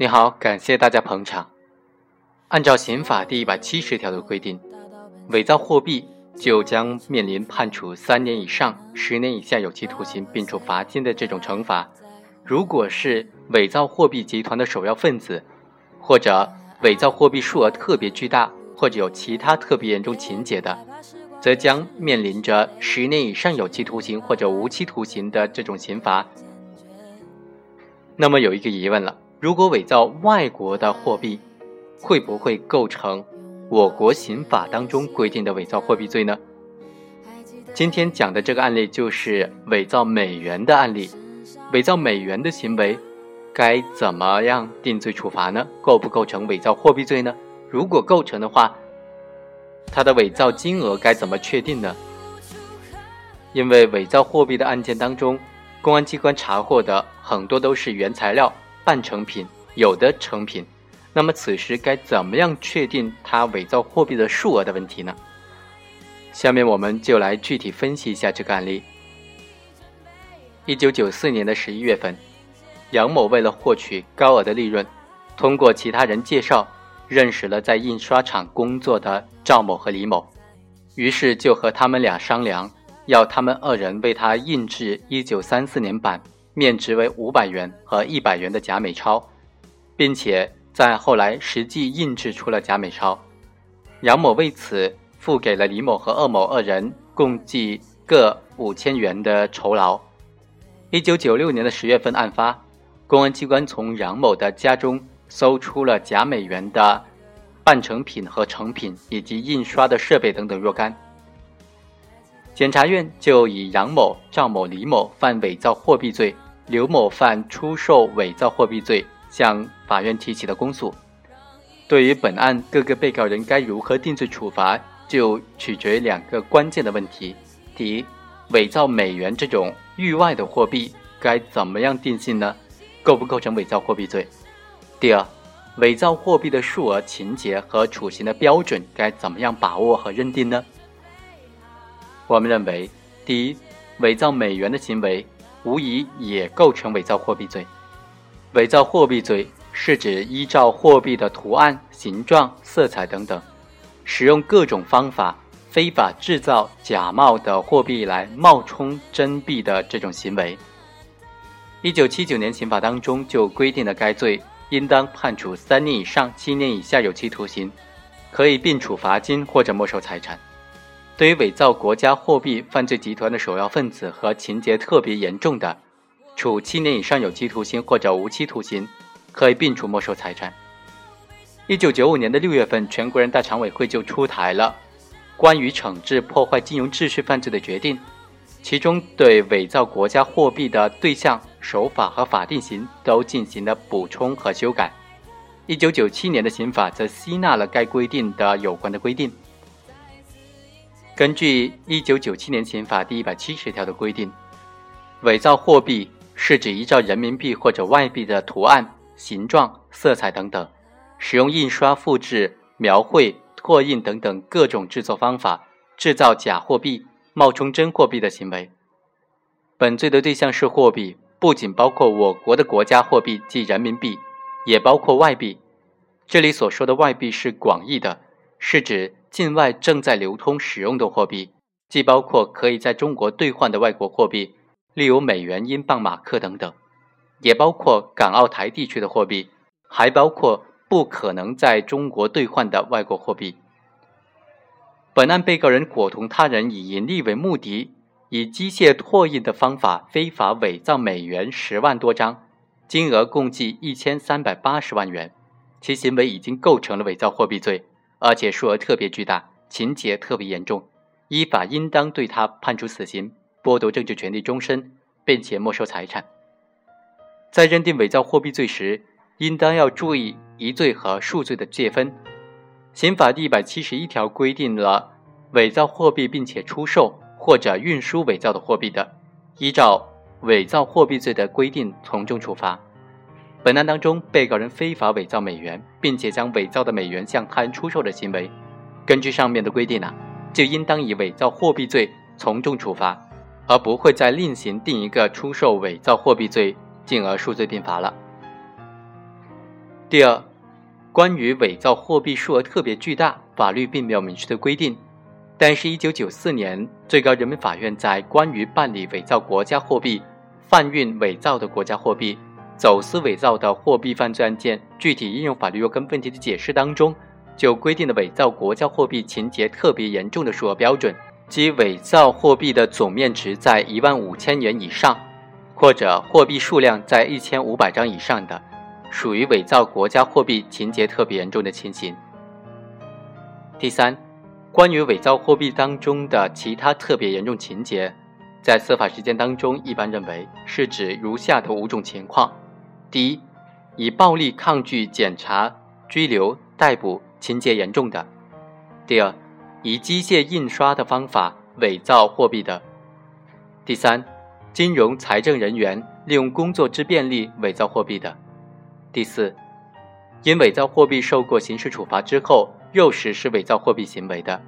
你好，感谢大家捧场。按照刑法第170条的规定，伪造货币就将面临判处3年以上10年以下有期徒刑并处罚金的这种惩罚。如果是伪造货币集团的首要分子，或者伪造货币数额特别巨大，或者有其他特别严重情节的，则将面临着10年以上有期徒刑或者无期徒刑的这种刑罚。那么有一个疑问了，如果伪造外国的货币，会不会构成我国刑法当中规定的伪造货币罪呢？今天讲的这个案例就是伪造美元的案例。伪造美元的行为该怎么样定罪处罚呢？构不构成伪造货币罪呢？如果构成的话，它的伪造金额该怎么确定呢？因为伪造货币的案件当中，公安机关查获的很多都是原材料、半成品，有的成品。那么此时该怎么样确定它伪造货币的数额的问题呢？下面我们就来具体分析一下这个案例。1994年的11月份，杨某为了获取高额的利润，通过其他人介绍认识了在印刷厂工作的赵某和李某，于是就和他们俩商量，要他们2人为他印制1934年版面值为500元和100元的假美钞，并且在后来实际印制出了假美钞。杨某为此付给了李某和鄂某2人共计各5000元的酬劳。1996年的10月份案发，公安机关从杨某的家中搜出了假美元的半成品和成品，以及印刷的设备等等若干。检察院就以杨某、赵某、李某犯伪造货币罪，刘某犯出售伪造货币罪，向法院提起了公诉。对于本案各个被告人该如何定罪处罚，就取决于2个关键的问题。第一，伪造美元这种域外的货币该怎么样定性呢？构不构成伪造货币罪？第二，伪造货币的数额、情节和处刑的标准该怎么样把握和认定呢？我们认为，第一，伪造美元的行为无疑也构成伪造货币罪。伪造货币罪是指依照货币的图案、形状、色彩等等，使用各种方法非法制造、假冒的货币来冒充真币的这种行为。1979年刑法当中就规定了该罪应当判处3年以上7年以下有期徒刑，可以并处罚金或者没收财产。对于伪造国家货币犯罪集团的首要分子和情节特别严重的，处7年以上有期徒刑或者无期徒刑，可以并处没收财产。1995年的6月份，全国人大常委会就出台了关于惩治破坏金融秩序犯罪的决定，其中对伪造国家货币的对象、手法和法定刑都进行了补充和修改。1997年的刑法则吸纳了该规定的有关的规定。根据1997年刑法第170条的规定，伪造货币是指依照人民币或者外币的图案、形状、色彩等等，使用印刷、复制、描绘、拓印等等各种制作方法，制造假货币、冒充真货币的行为。本罪的对象是货币，不仅包括我国的国家货币即人民币，也包括外币。这里所说的外币是广义的，是指境外正在流通使用的货币，既包括可以在中国兑换的外国货币，例如美元、英镑、马克等等，也包括港澳台地区的货币，还包括不可能在中国兑换的外国货币。本案被告人伙同他人以盈利为目的，以机械拓印的方法非法伪造美元10万多张，金额共计1380万元，其行为已经构成了伪造货币罪，而且数额特别巨大，情节特别严重，依法应当对他判处死刑，剥夺政治权利终身，并且没收财产。在认定伪造货币罪时，应当要注意一罪和数罪的界分。刑法第171条规定了伪造货币并且出售或者运输伪造的货币的，依照伪造货币罪的规定从重处罚。本案当中，被告人非法伪造美元，并且将伪造的美元向他人出售的行为，根据上面的规定就应当以伪造货币罪从重处罚，而不会再另行定一个出售伪造货币罪，进而数罪并罚了。第二，关于伪造货币数额特别巨大，法律并没有明确的规定，但是1994年最高人民法院在关于办理伪造国家货币、贩运伪造的国家货币、走私伪造的货币犯罪案件具体应用法律若干问题的解释当中，就规定了伪造国家货币情节特别严重的数额标准，即伪造货币的总面值在15000元以上，或者货币数量在1500张以上的，属于伪造国家货币情节特别严重的情形。第三，关于伪造货币当中的其他特别严重情节，在司法实践当中一般认为是指如下的5种情况：第一，以暴力抗拒检查、拘留、逮捕情节严重的；第二，以机械印刷的方法伪造货币的；第三，金融财政人员利用工作之便利伪造货币的；第四，因伪造货币受过刑事处罚之后又实施伪造货币行为的；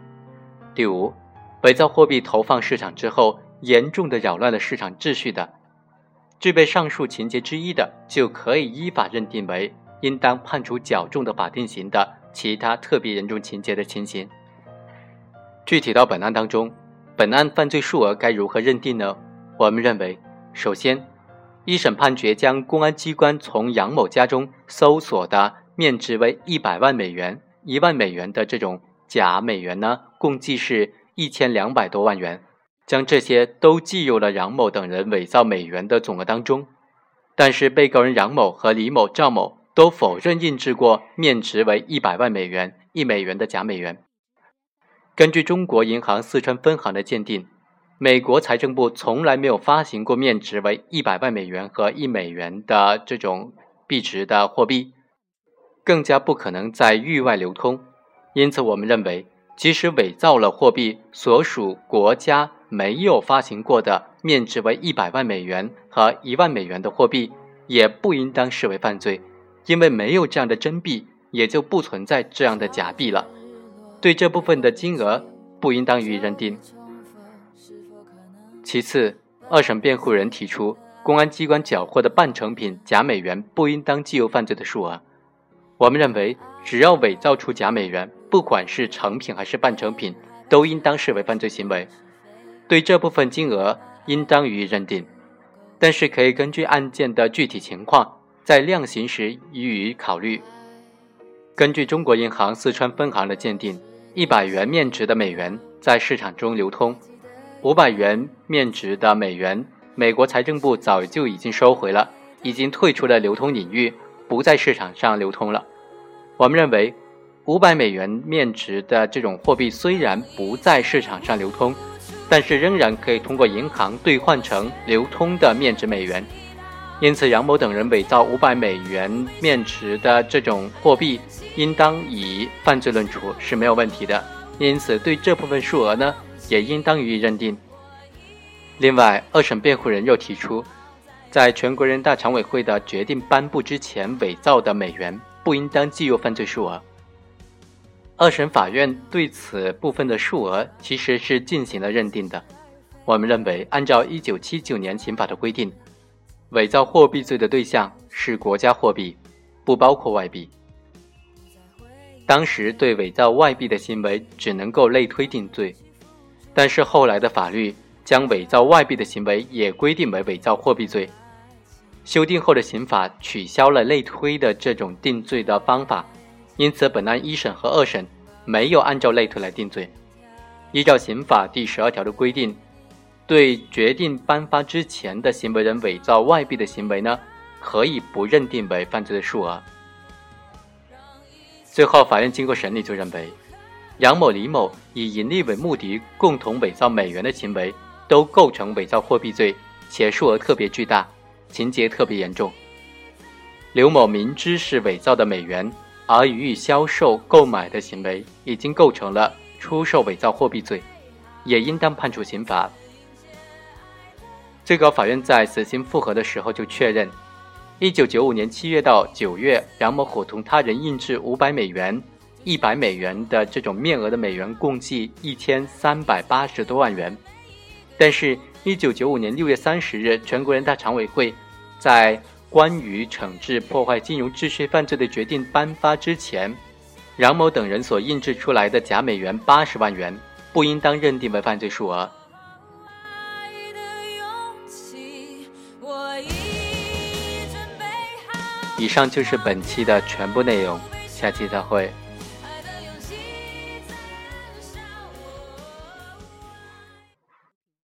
第五，伪造货币投放市场之后严重的扰乱了市场秩序的。具备上述情节之一的，就可以依法认定为应当判处较重的法定刑的其他特别严重情节的情形。具体到本案当中，本案犯罪数额该如何认定呢？我们认为，首先，一审判决将公安机关从杨某家中搜索的面值为100万美元、1万美元的这种假美元呢，共计是1200多万元，将这些都计入了杨某等人伪造美元的总额当中。但是被告人杨某和李某、赵某都否认印制过面值为100万美元、1美元的假美元。根据中国银行四川分行的鉴定，美国财政部从来没有发行过面值为100万美元和1美元的这种币值的货币，更加不可能在域外流通。因此我们认为，即使伪造了货币所属国家没有发行过的面值为100万美元和1万美元的货币，也不应当视为犯罪，因为没有这样的真币，也就不存在这样的假币了。对这部分的金额不应当予以认定。其次，二审辩护人提出，公安机关缴获的半成品假美元不应当计入犯罪的数额。我们认为，只要伪造出假美元，不管是成品还是半成品，都应当视为犯罪行为，对这部分金额应当予以认定。但是可以根据案件的具体情况，在量刑时予以考虑。根据中国银行四川分行的鉴定，100元面值的美元在市场中流通，500元面值的美元，美国财政部早就已经收回了，已经退出了流通领域，不在市场上流通了。我们认为，500美元面值的这种货币虽然不在市场上流通，但是仍然可以通过银行兑换成流通的面值美元。因此，杨某等人伪造500美元面值的这种货币，应当以犯罪论处是没有问题的。因此，对这部分数额呢，也应当予以认定。另外，二审辩护人又提出，在全国人大常委会的决定颁布之前伪造的美元，不应当计入犯罪数额。二审法院对此部分的数额其实是进行了认定的。我们认为，按照1979年刑法的规定，伪造货币罪的对象是国家货币，不包括外币。当时对伪造外币的行为只能够类推定罪，但是后来的法律将伪造外币的行为也规定为伪造货币罪。修订后的刑法取消了类推的这种定罪的方法，因此本案一审和二审没有按照类推来定罪。依照刑法第12条的规定，对决定颁发之前的行为人伪造外币的行为呢，可以不认定为犯罪的数额。最后，法院经过审理就认为，杨某、李某以盈利为目的共同伪造美元的行为，都构成伪造货币罪，且数额特别巨大，情节特别严重。刘某明知是伪造的美元而予以销售、购买的行为，已经构成了出售伪造货币罪，也应当判处刑罚。最高法院在死刑复核的时候就确认，1995年7月到9月，杨某伙同他人印制500美元、100美元的这种面额的美元，共计1380多万元。但是1995年6月30日，全国人大常委会在关于惩治破坏金融秩序犯罪的决定颁发之前，饶某等人所印制出来的假美元80万元不应当认定为犯罪数额。以上就是本期的全部内容，下期再会。